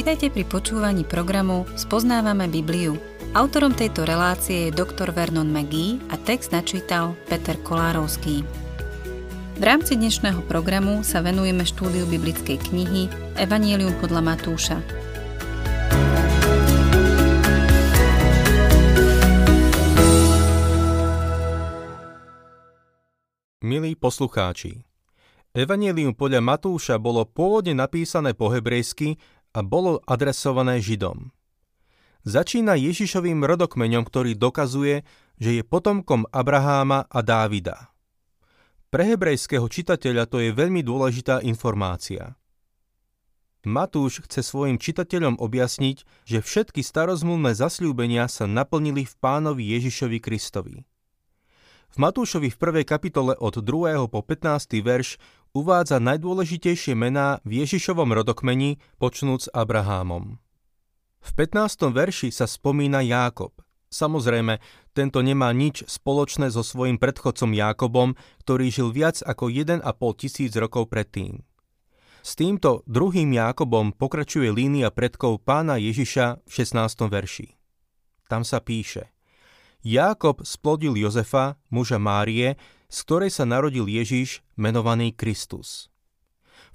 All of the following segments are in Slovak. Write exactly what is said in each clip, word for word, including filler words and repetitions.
Vitajte pri počúvaní programu Spoznávame Bibliu. Autorom tejto relácie je doktor Vernon McGee a text načítal Peter Kolárovský. V rámci dnešného programu sa venujeme štúdiu biblickej knihy Evanjelium podľa Matúša. Milí poslucháči, Evanjelium podľa Matúša bolo pôvodne napísané po hebrejsky a bolo adresované Židom. Začína Ježišovým rodokmeňom, ktorý dokazuje, že je potomkom Abraháma a Dávida. Pre hebrejského čitateľa to je veľmi dôležitá informácia. Matúš chce svojim čitateľom objasniť, že všetky starozmluvné zasľúbenia sa naplnili v Pánovi Ježišovi Kristovi. V Matúšovi v prvej kapitole od druhého po pätnásty verš uvádza najdôležitejšie mená v Ježišovom rodokmeni, počnúc Abrahámom. V pätnástom verši sa spomína Jákob. Samozrejme, tento nemá nič spoločné so svojím predchodcom Jákobom, ktorý žil viac ako jeden a pol tisíc rokov predtým. S týmto druhým Jákobom pokračuje línia predkov Pána Ježiša v šestnástom verši. Tam sa píše: Jákob splodil Jozefa, muža Márie, z ktorej sa narodil Ježiš, menovaný Kristus.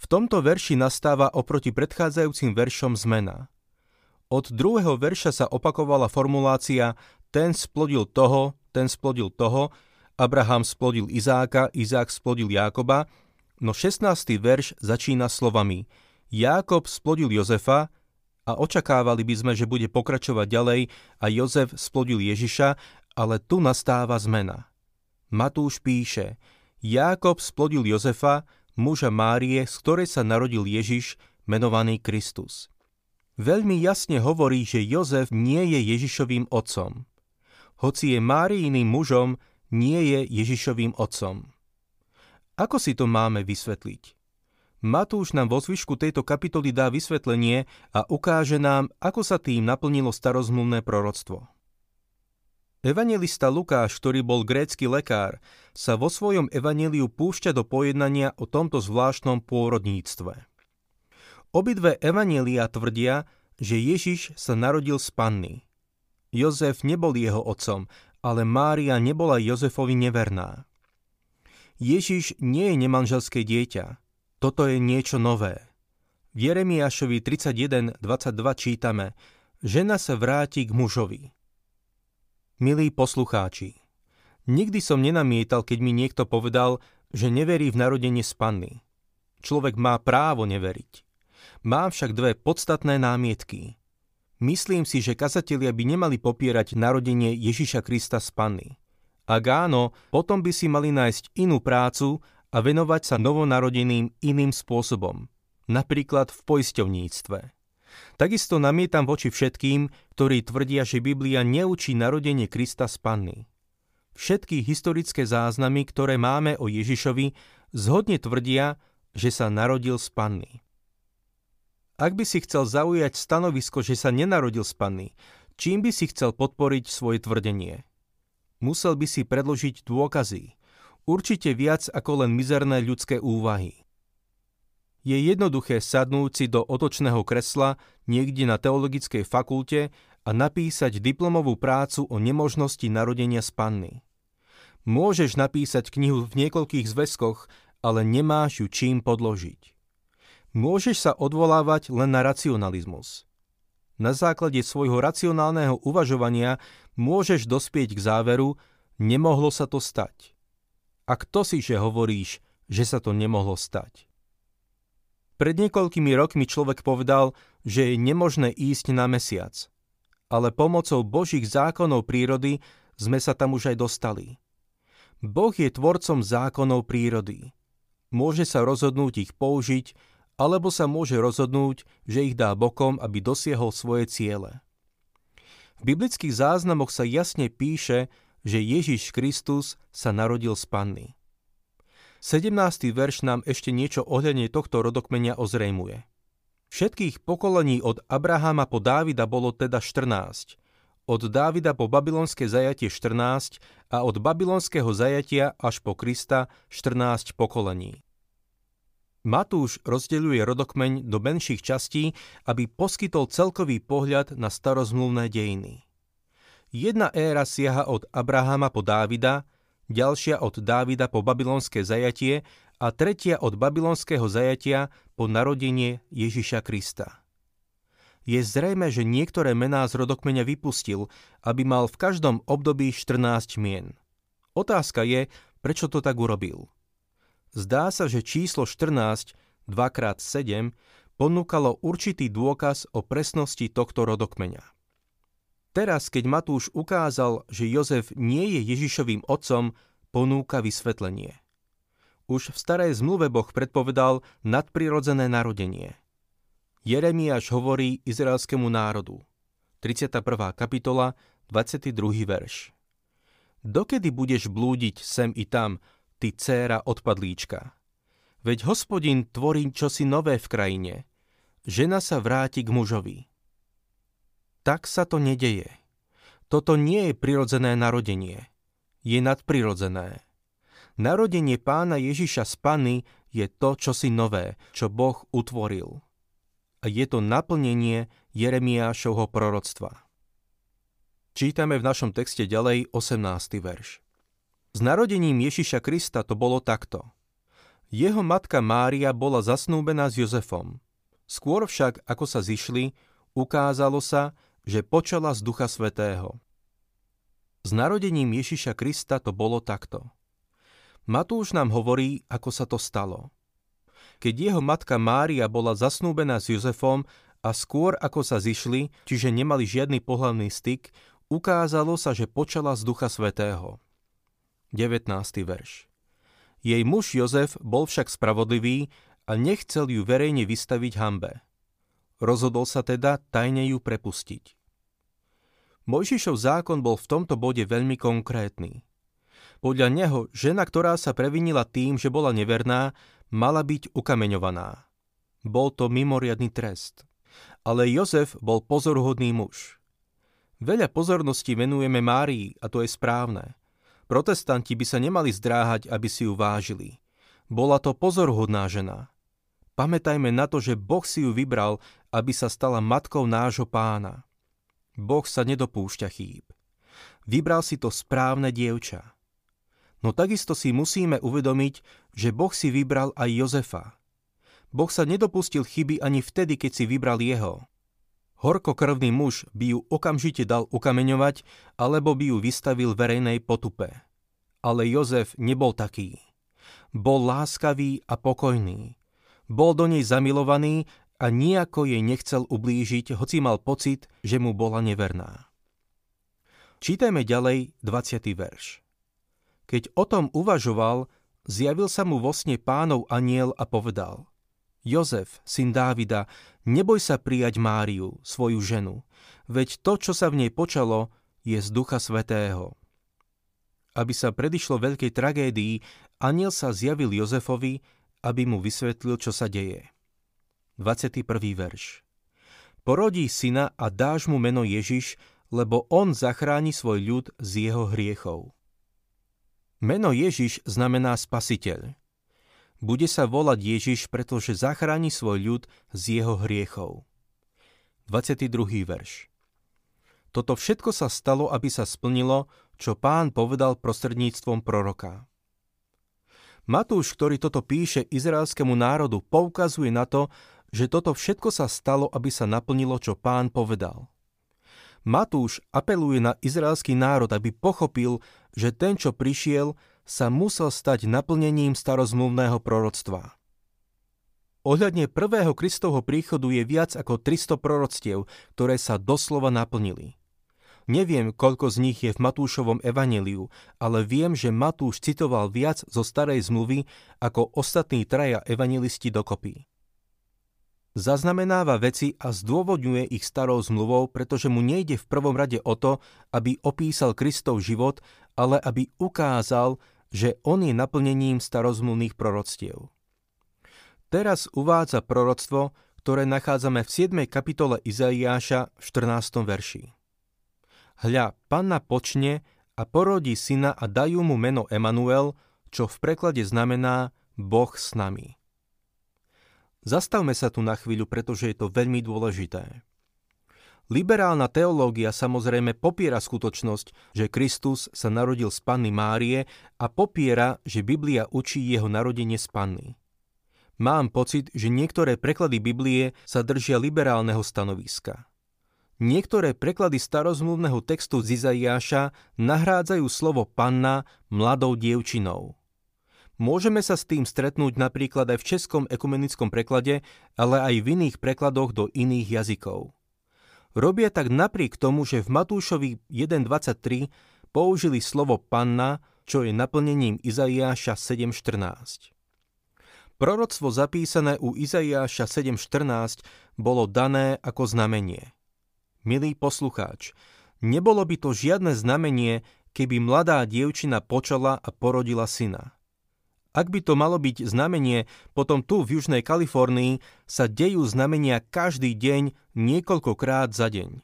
V tomto verši nastáva oproti predchádzajúcim veršom zmena. Od druhého verša sa opakovala formulácia ten splodil toho, ten splodil toho, Abraham splodil Izáka, Izák splodil Jákoba, no šestnásty verš začína slovami Jákob splodil Jozefa, a očakávali by sme, že bude pokračovať ďalej a Jozef splodil Ježiša, ale tu nastáva zmena. Matúš píše: Jákob splodil Jozefa, muža Márie, z ktorej sa narodil Ježiš, menovaný Kristus. Veľmi jasne hovorí, že Jozef nie je Ježišovým otcom. Hoci je Máriiným mužom, nie je Ježišovým otcom. Ako si to máme vysvetliť? Matúš nám vo zvyšku tejto kapitoly dá vysvetlenie a ukáže nám, ako sa tým naplnilo starozmluvné proroctvo. Evanjelista Lukáš, ktorý bol grécky lekár, sa vo svojom evanjeliu púšťa do pojednania o tomto zvláštnom pôrodníctve. Obidve evanjeliá tvrdia, že Ježiš sa narodil z panny. Jozef nebol jeho otcom, ale Mária nebola Jozefovi neverná. Ježiš nie je nemanželské dieťa. Toto je niečo nové. V Jeremiášovi tridsaťjeden dvadsaťdva čítame: Žena sa vráti k mužovi. Milí poslucháči, nikdy som nenamietal, keď mi niekto povedal, že neverí v narodenie z panny. Človek má právo neveriť. Mám však dve podstatné námietky. Myslím si, že kazatelia by nemali popierať narodenie Ježiša Krista z panny. Ak áno, potom by si mali nájsť inú prácu a venovať sa novonarodeným iným spôsobom, napríklad v poisťovníctve. Takisto namietam voči všetkým, ktorí tvrdia, že Biblia neučí narodenie Krista z panny. Všetky historické záznamy, ktoré máme o Ježišovi, zhodne tvrdia, že sa narodil z panny. Ak by si chcel zaujať stanovisko, že sa nenarodil z panny, čím by si chcel podporiť svoje tvrdenie? Musel by si predložiť dôkazy. Určite viac ako len mizerné ľudské úvahy. Je jednoduché sadnúť si do otočného kresla niekde na teologickej fakulte a napísať diplomovú prácu o nemožnosti narodenia z panny. Môžeš napísať knihu v niekoľkých zväzkoch, ale nemáš ju čím podložiť. Môžeš sa odvolávať len na racionalizmus. Na základe svojho racionálneho uvažovania môžeš dospieť k záveru: nemohlo sa to stať. A kto si, že hovoríš, že sa to nemohlo stať? Pred niekoľkými rokmi človek povedal, že je nemožné ísť na mesiac. Ale pomocou Božích zákonov prírody sme sa tam už aj dostali. Boh je tvorcom zákonov prírody. Môže sa rozhodnúť ich použiť, alebo sa môže rozhodnúť, že ich dá bokom, aby dosiahol svoje ciele. V biblických záznamoch sa jasne píše, že Ježiš Kristus sa narodil z panny. sedemnásty verš nám ešte niečo ohľadne tohto rodokmenia ozrejmuje. Všetkých pokolení od Abraháma po Dávida bolo teda štrnásť, od Dávida po babylonské zajatie štrnásť a od babylonského zajatia až po Krista štrnásť pokolení. Matúš rozdeľuje rodokmeň do menších častí, aby poskytol celkový pohľad na starozmluvné dejiny. Jedna éra siaha od Abrahama po Dávida, ďalšia od Dávida po babylonské zajatie a tretia od babylonského zajatia po narodenie Ježiša Krista. Je zrejme, že niektoré mená z rodokmeňa vypustil, aby mal v každom období štrnásť mien. Otázka je, prečo to tak urobil. Zdá sa, že číslo štrnásť, dva krát sedem, ponúkalo určitý dôkaz o presnosti tohto rodokmeňa. Teraz, keď Matúš ukázal, že Jozef nie je Ježišovým otcom, ponúka vysvetlenie. Už v starej zmluve Boh predpovedal nadprirodzené narodenie. Jeremiáš hovorí izraelskému národu. tridsiata prvá kapitola, dvadsiaty druhý verš. Dokedy budeš blúdiť sem i tam, ty dcéra odpadlíčka? Veď Hospodin tvorí čosi nové v krajine. Žena sa vráti k mužovi. Tak sa to nedeje. Toto nie je prirodzené narodenie. Je nadprirodzené. Narodenie Pána Ježiša z Panny je to čosi nové, čo Boh utvoril. A je to naplnenie Jeremiášovho proroctva. Čítame v našom texte ďalej osemnásty verš. S narodením Ježiša Krista to bolo takto. Jeho matka Mária bola zasnúbená s Jozefom. Skôr však, ako sa zišli, ukázalo sa, že počala z Ducha Svätého. S narodením Ježiša Krista to bolo takto. Matúš nám hovorí, ako sa to stalo. Keď jeho matka Mária bola zasnúbená s Jozefom a skôr ako sa zišli, čiže nemali žiadny pohlavný styk, ukázalo sa, že počala z Ducha Svätého. devätnásty verš. Jej muž Jozef bol však spravodlivý a nechcel ju verejne vystaviť hanbe. Rozhodol sa teda tajne ju prepustiť. Mojžišov zákon bol v tomto bode veľmi konkrétny. Podľa neho žena, ktorá sa previnila tým, že bola neverná, mala byť ukameňovaná. Bol to mimoriadny trest. Ale Jozef bol pozoruhodný muž. Veľa pozorností venujeme Márii a to je správne. Protestanti by sa nemali zdráhať, aby si ju vážili. Bola to pozoruhodná žena. Pamätajme na to, že Boh si ju vybral, aby sa stala matkou nášho Pána. Boh sa nedopúšťa chýb. Vybral si to správne dievča. No takisto si musíme uvedomiť, že Boh si vybral aj Jozefa. Boh sa nedopustil chyby ani vtedy, keď si vybral jeho. Horkokrvný muž by ju okamžite dal ukameňovať, alebo by ju vystavil verejnej potupe. Ale Jozef nebol taký. Bol láskavý a pokojný. Bol do nej zamilovaný a nijako jej nechcel ublížiť, hoci mal pocit, že mu bola neverná. Čítajme ďalej dvadsiaty verš. Keď o tom uvažoval, zjavil sa mu vo sne Pánov anjel a povedal: Jozef, syn Dávida, neboj sa prijať Máriu, svoju ženu, veď to, čo sa v nej počalo, je z Ducha Svätého. Aby sa predišlo veľkej tragédii, anjel sa zjavil Jozefovi, aby mu vysvetlil, čo sa deje. dvadsiaty prvý verš. Porodí syna a dáš mu meno Ježiš, lebo on zachráni svoj ľud z jeho hriechov. Meno Ježiš znamená spasiteľ. Bude sa volať Ježiš, pretože zachráni svoj ľud z jeho hriechov. dvadsiaty druhý verš. Toto všetko sa stalo, aby sa splnilo, čo Pán povedal prostredníctvom proroka. Matúš, ktorý toto píše izraelskému národu, poukazuje na to, že toto všetko sa stalo, aby sa naplnilo, čo Pán povedal. Matúš apeluje na izraelský národ, aby pochopil, že ten, čo prišiel, sa musel stať naplnením starozmluvného proroctva. Ohľadne prvého Kristovho príchodu je viac ako tristo proroctiev, ktoré sa doslova naplnili. Neviem, koľko z nich je v Matúšovom evanjeliu, ale viem, že Matúš citoval viac zo starej zmluvy ako ostatní traja evanjelisti dokopy. Zaznamenáva veci a zdôvodňuje ich starou zmluvou, pretože mu nejde v prvom rade o to, aby opísal Kristov život, ale aby ukázal, že on je naplnením starozmluvných proroctiev. Teraz uvádza proroctvo, ktoré nachádzame v siedmej kapitole Izaiáša v štrnástom verši. Hľa, Panna počne a porodí syna a dajú mu meno Emanuel, čo v preklade znamená Boh s nami. Zastavme sa tu na chvíľu, pretože je to veľmi dôležité. Liberálna teológia samozrejme popiera skutočnosť, že Kristus sa narodil z Panny Márie a popiera, že Biblia učí jeho narodenie z Panny. Mám pocit, že niektoré preklady Biblie sa držia liberálneho stanoviska. Niektoré preklady starozmluvného textu z Izaiáša nahrádzajú slovo panna mladou dievčinou. Môžeme sa s tým stretnúť napríklad aj v českom ekumenickom preklade, ale aj v iných prekladoch do iných jazykov. Robia tak napriek tomu, že v Matúšovi jeden dvadsaťtri použili slovo panna, čo je naplnením Izaiáša sedem štrnásť. Proroctvo zapísané u Izaiáša sedem štrnásť bolo dané ako znamenie. Milý poslucháč, nebolo by to žiadne znamenie, keby mladá dievčina počala a porodila syna. Ak by to malo byť znamenie, potom tu v Južnej Kalifornii sa dejú znamenia každý deň niekoľkokrát za deň.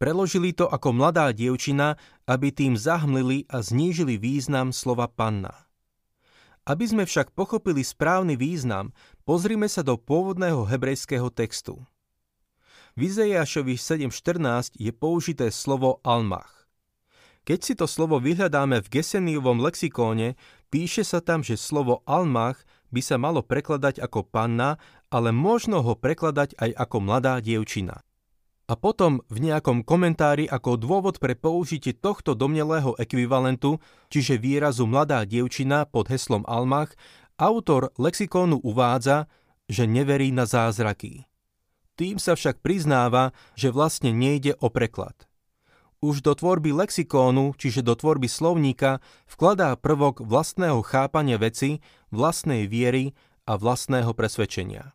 Preložili to ako mladá dievčina, aby tým zahmlili a znížili význam slova panna. Aby sme však pochopili správny význam, pozrime sa do pôvodného hebrejského textu. V Izaiášovi sedem štrnásť je použité slovo almach. Keď si to slovo vyhľadáme v Geseniovom lexikóne, píše sa tam, že slovo almach by sa malo prekladať ako panna, ale možno ho prekladať aj ako mladá dievčina. A potom v nejakom komentári ako dôvod pre použitie tohto domnelého ekvivalentu, čiže výrazu mladá dievčina pod heslom almach, autor lexikónu uvádza, že neverí na zázraky. Tým sa však priznáva, že vlastne nejde o preklad. Už do tvorby lexikónu, čiže do tvorby slovníka, vkladá prvok vlastného chápania veci, vlastnej viery a vlastného presvedčenia.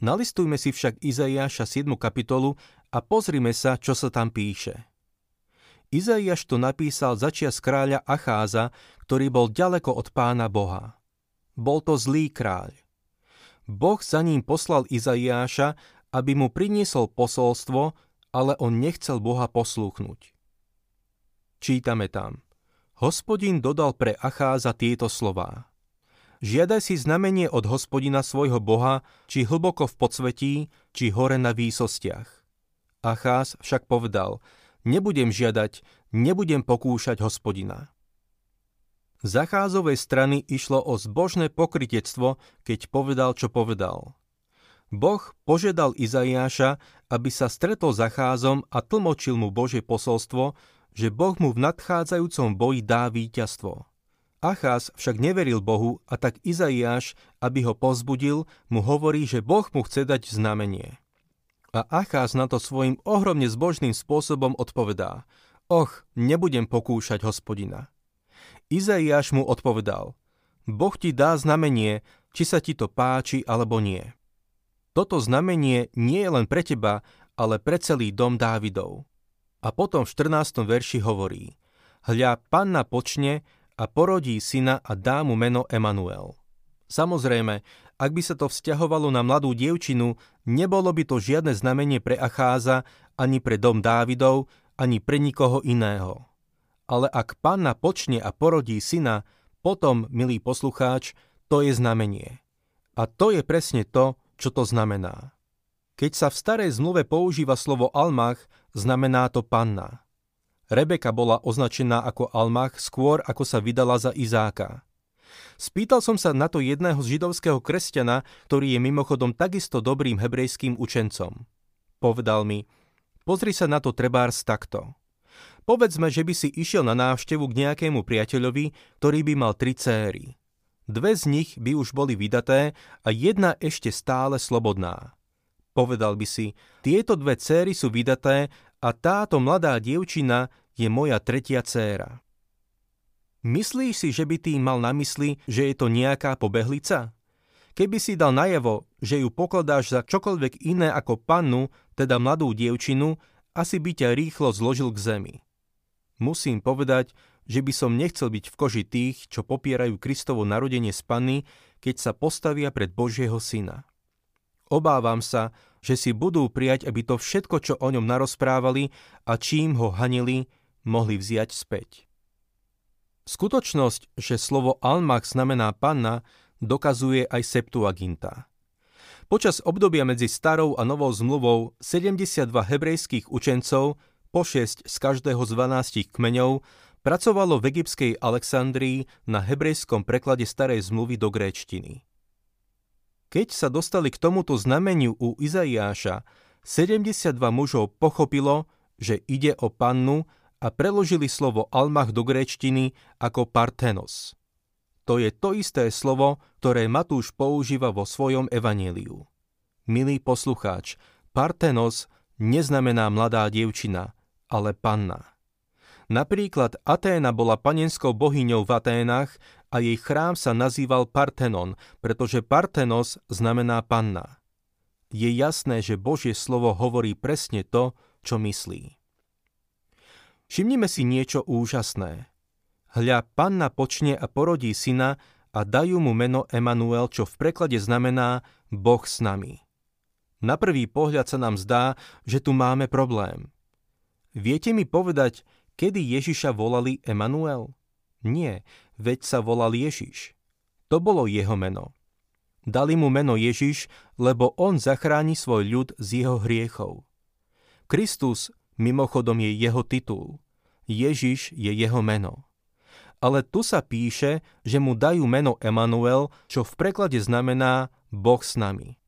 Nalistujme si však Izaiáša siedmu kapitolu a pozrime sa, čo sa tam píše. Izaiáš to napísal začias kráľa Acháza, ktorý bol ďaleko od Pána Boha. Bol to zlý kráľ. Boh za ním poslal Izaiáša, aby mu priniesol posolstvo, ale on nechcel Boha poslúchnuť. Čítame tam. Hospodin dodal pre Acháza tieto slová. Žiadaj si znamenie od Hospodina svojho Boha, či hlboko v podsvetí, či hore na výsostiach. Acház však povedal, nebudem žiadať, nebudem pokúšať Hospodina. Z Acházovej strany išlo o zbožné pokrytectvo, keď povedal, čo povedal. Boh požiadal Izaiáša, aby sa stretol s Acházom a tlmočil mu Božie posolstvo, že Boh mu v nadchádzajúcom boji dá víťazstvo. Acház však neveril Bohu a tak Izaiáš, aby ho povzbudil, mu hovorí, že Boh mu chce dať znamenie. A Acház na to svojím ohromne zbožným spôsobom odpovedá: Och, nebudem pokúšať Hospodina. Izaiáš mu odpovedal: Boh ti dá znamenie, či sa ti to páči alebo nie. Toto znamenie nie je len pre teba, ale pre celý dom Dávidov. A potom v štrnástom verši hovorí: Hľa, panna počne a porodí syna a dá mu meno Emanuel. Samozrejme, ak by sa to vzťahovalo na mladú dievčinu, nebolo by to žiadne znamenie pre Acháza, ani pre dom Dávidov, ani pre nikoho iného. Ale ak panna počne a porodí syna, potom, milý poslucháč, to je znamenie. A to je presne to, čo to znamená. Keď sa v starej zmluve používa slovo almach, znamená to panna. Rebeka bola označená ako almach skôr, ako sa vydala za Izáka. Spýtal som sa na to jedného z židovského kresťana, ktorý je mimochodom takisto dobrým hebrejským učencom. Povedal mi, pozri sa na to trebárs takto. Povedzme, že by si išiel na návštevu k nejakému priateľovi, ktorý by mal tri céry. Dve z nich by už boli vydaté a jedna ešte stále slobodná. Povedal by si, tieto dve céry sú vydaté a táto mladá dievčina je moja tretia céra. Myslíš si, že by tým mal na mysli, že je to nejaká pobehlica? Keby si dal najavo, že ju pokladáš za čokoľvek iné ako pannu, teda mladú dievčinu, asi by ťa rýchlo zložil k zemi. Musím povedať, že by som nechcel byť v koži tých, čo popierajú Kristovo narodenie z Panny, keď sa postavia pred Božieho syna. Obávam sa, že si budú prijať, aby to všetko, čo o ňom narozprávali a čím ho hanili, mohli vziať späť. Skutočnosť, že slovo almach znamená panna, dokazuje aj Septuaginta. Počas obdobia medzi starou a novou zmluvou sedemdesiatdva hebrejských učencov, po šesť z každého z dvanástich kmeňov, pracovalo v egyptskej Alexandrii na hebrejskom preklade starej zmluvy do gréčtiny. Keď sa dostali k tomuto znameniu u Izaiáša, sedemdesiatdva mužov pochopilo, že ide o pannu a preložili slovo almach do gréčtiny ako parthenos. To je to isté slovo, ktoré Matúš používa vo svojom evanjeliu. Milý poslucháč, parthenos neznamená mladá dievčina, ale panna. Napríklad Aténa bola panenskou bohyňou v Aténach a jej chrám sa nazýval Parthenon, pretože parthenos znamená panna. Je jasné, že Božie slovo hovorí presne to, čo myslí. Všimnime si niečo úžasné. Hľa, panna počne a porodí syna a dajú mu meno Emanuel, čo v preklade znamená Boh s nami. Na prvý pohľad sa nám zdá, že tu máme problém. Viete mi povedať, kedy Ježiša volali Emanuel? Nie, veď sa volal Ježiš. To bolo jeho meno. Dali mu meno Ježiš, lebo on zachráni svoj ľud z jeho hriechov. Kristus mimochodom je jeho titul. Ježiš je jeho meno. Ale tu sa píše, že mu dajú meno Emanuel, čo v preklade znamená Boh s nami.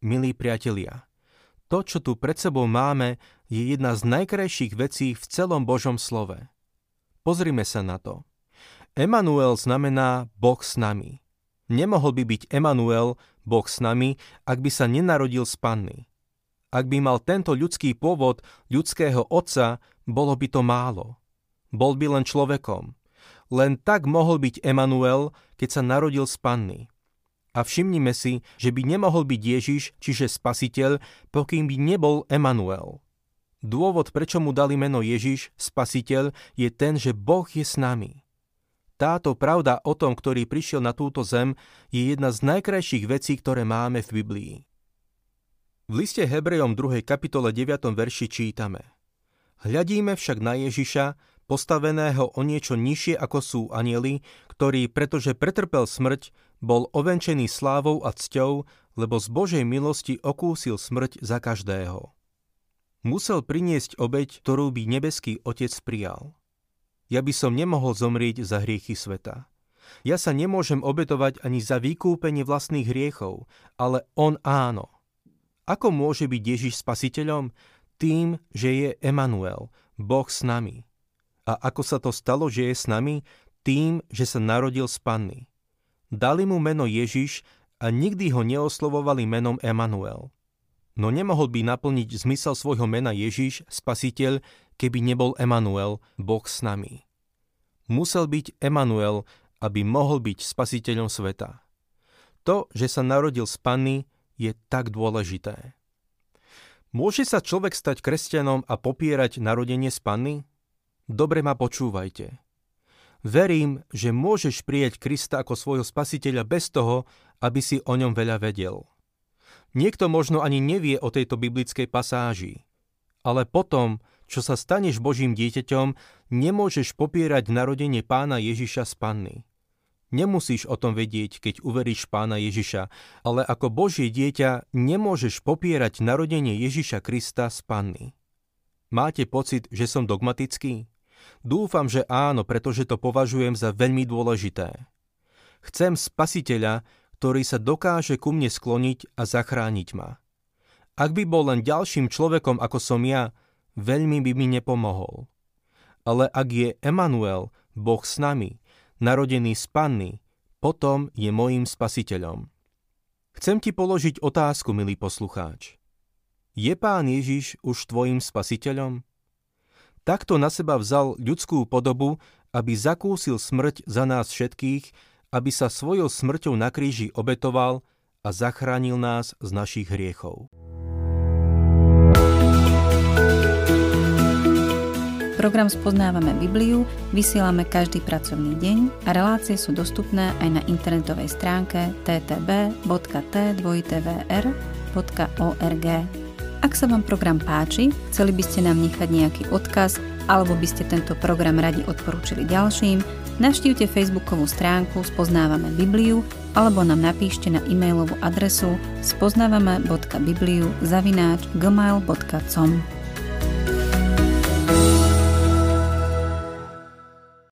Milí priatelia, to, čo tu pred sebou máme, je jedna z najkrajších vecí v celom Božom slove. Pozrime sa na to. Emanuel znamená Boh s nami. Nemohol by byť Emanuel, Boh s nami, ak by sa nenarodil z panny. Ak by mal tento ľudský pôvod ľudského otca, bolo by to málo. Bol by len človekom. Len tak mohol byť Emanuel, keď sa narodil z panny. A všimnime si, že by nemohol byť Ježiš, čiže Spasiteľ, pokým by nebol Emanuel. Dôvod, prečo mu dali meno Ježiš, Spasiteľ, je ten, že Boh je s nami. Táto pravda o tom, ktorý prišiel na túto zem, je jedna z najkrajších vecí, ktoré máme v Biblii. V liste Hebrejom druhej kapitole deviatom verši čítame: Hľadíme však na Ježiša, postaveného o niečo nižšie ako sú anjeli, ktorý, pretože pretrpel smrť, bol ovenčený slávou a cťou, lebo z Božej milosti okúsil smrť za každého. Musel priniesť obeť, ktorú by nebeský Otec prijal. Ja by som nemohol zomrieť za hriechy sveta. Ja sa nemôžem obetovať ani za vykúpenie vlastných hriechov, ale on áno. Ako môže byť Ježiš Spasiteľom? Tým, že je Emanuel, Boh s nami. A ako sa to stalo, že je s nami? Tým, že sa narodil z panny. Dali mu meno Ježiš a nikdy ho neoslovovali menom Emanuel. No nemohol by naplniť zmysel svojho mena Ježiš, Spasiteľ, keby nebol Emanuel, Boh s nami. Musel byť Emanuel, aby mohol byť Spasiteľom sveta. To, že sa narodil z panny, je tak dôležité. Môže sa človek stať kresťanom a popierať narodenie z panny? Dobre ma počúvajte. Verím, že môžeš prijať Krista ako svojho Spasiteľa bez toho, aby si o ňom veľa vedel. Niekto možno ani nevie o tejto biblickej pasáži. Ale potom, čo sa staneš Božím dieťaťom, nemôžeš popierať narodenie Pána Ježiša z panny. Nemusíš o tom vedieť, keď uveríš Pána Ježiša, ale ako Božie dieťa nemôžeš popierať narodenie Ježiša Krista z panny. Máte pocit, že som dogmatický? Dúfam, že áno, pretože to považujem za veľmi dôležité. Chcem Spasiteľa, ktorý sa dokáže ku mne skloniť a zachrániť ma. Ak by bol len ďalším človekom, ako som ja, veľmi by mi nepomohol. Ale ak je Emanuel, Boh s nami, narodený z panny, potom je mojím Spasiteľom. Chcem ti položiť otázku, milý poslucháč. Je Pán Ježiš už tvojím Spasiteľom? Takto na seba vzal ľudskú podobu, aby zakúsil smrť za nás všetkých, aby sa svojou smrťou na kríži obetoval a zachránil nás z našich hriechov. Program Spoznávame Bibliu vysielame každý pracovný deň a relácie sú dostupné aj na internetovej stránke t t b bodka t dvojité v r bodka org. Ak sa vám program páči, chceli by ste nám nechať nejaký odkaz, alebo by ste tento program radi odporúčili ďalším, navštívte facebookovú stránku Spoznávame Bibliu alebo nám napíšte na e-mailovú adresu spoznávame bodka bibliu zavináč gmail bodka com.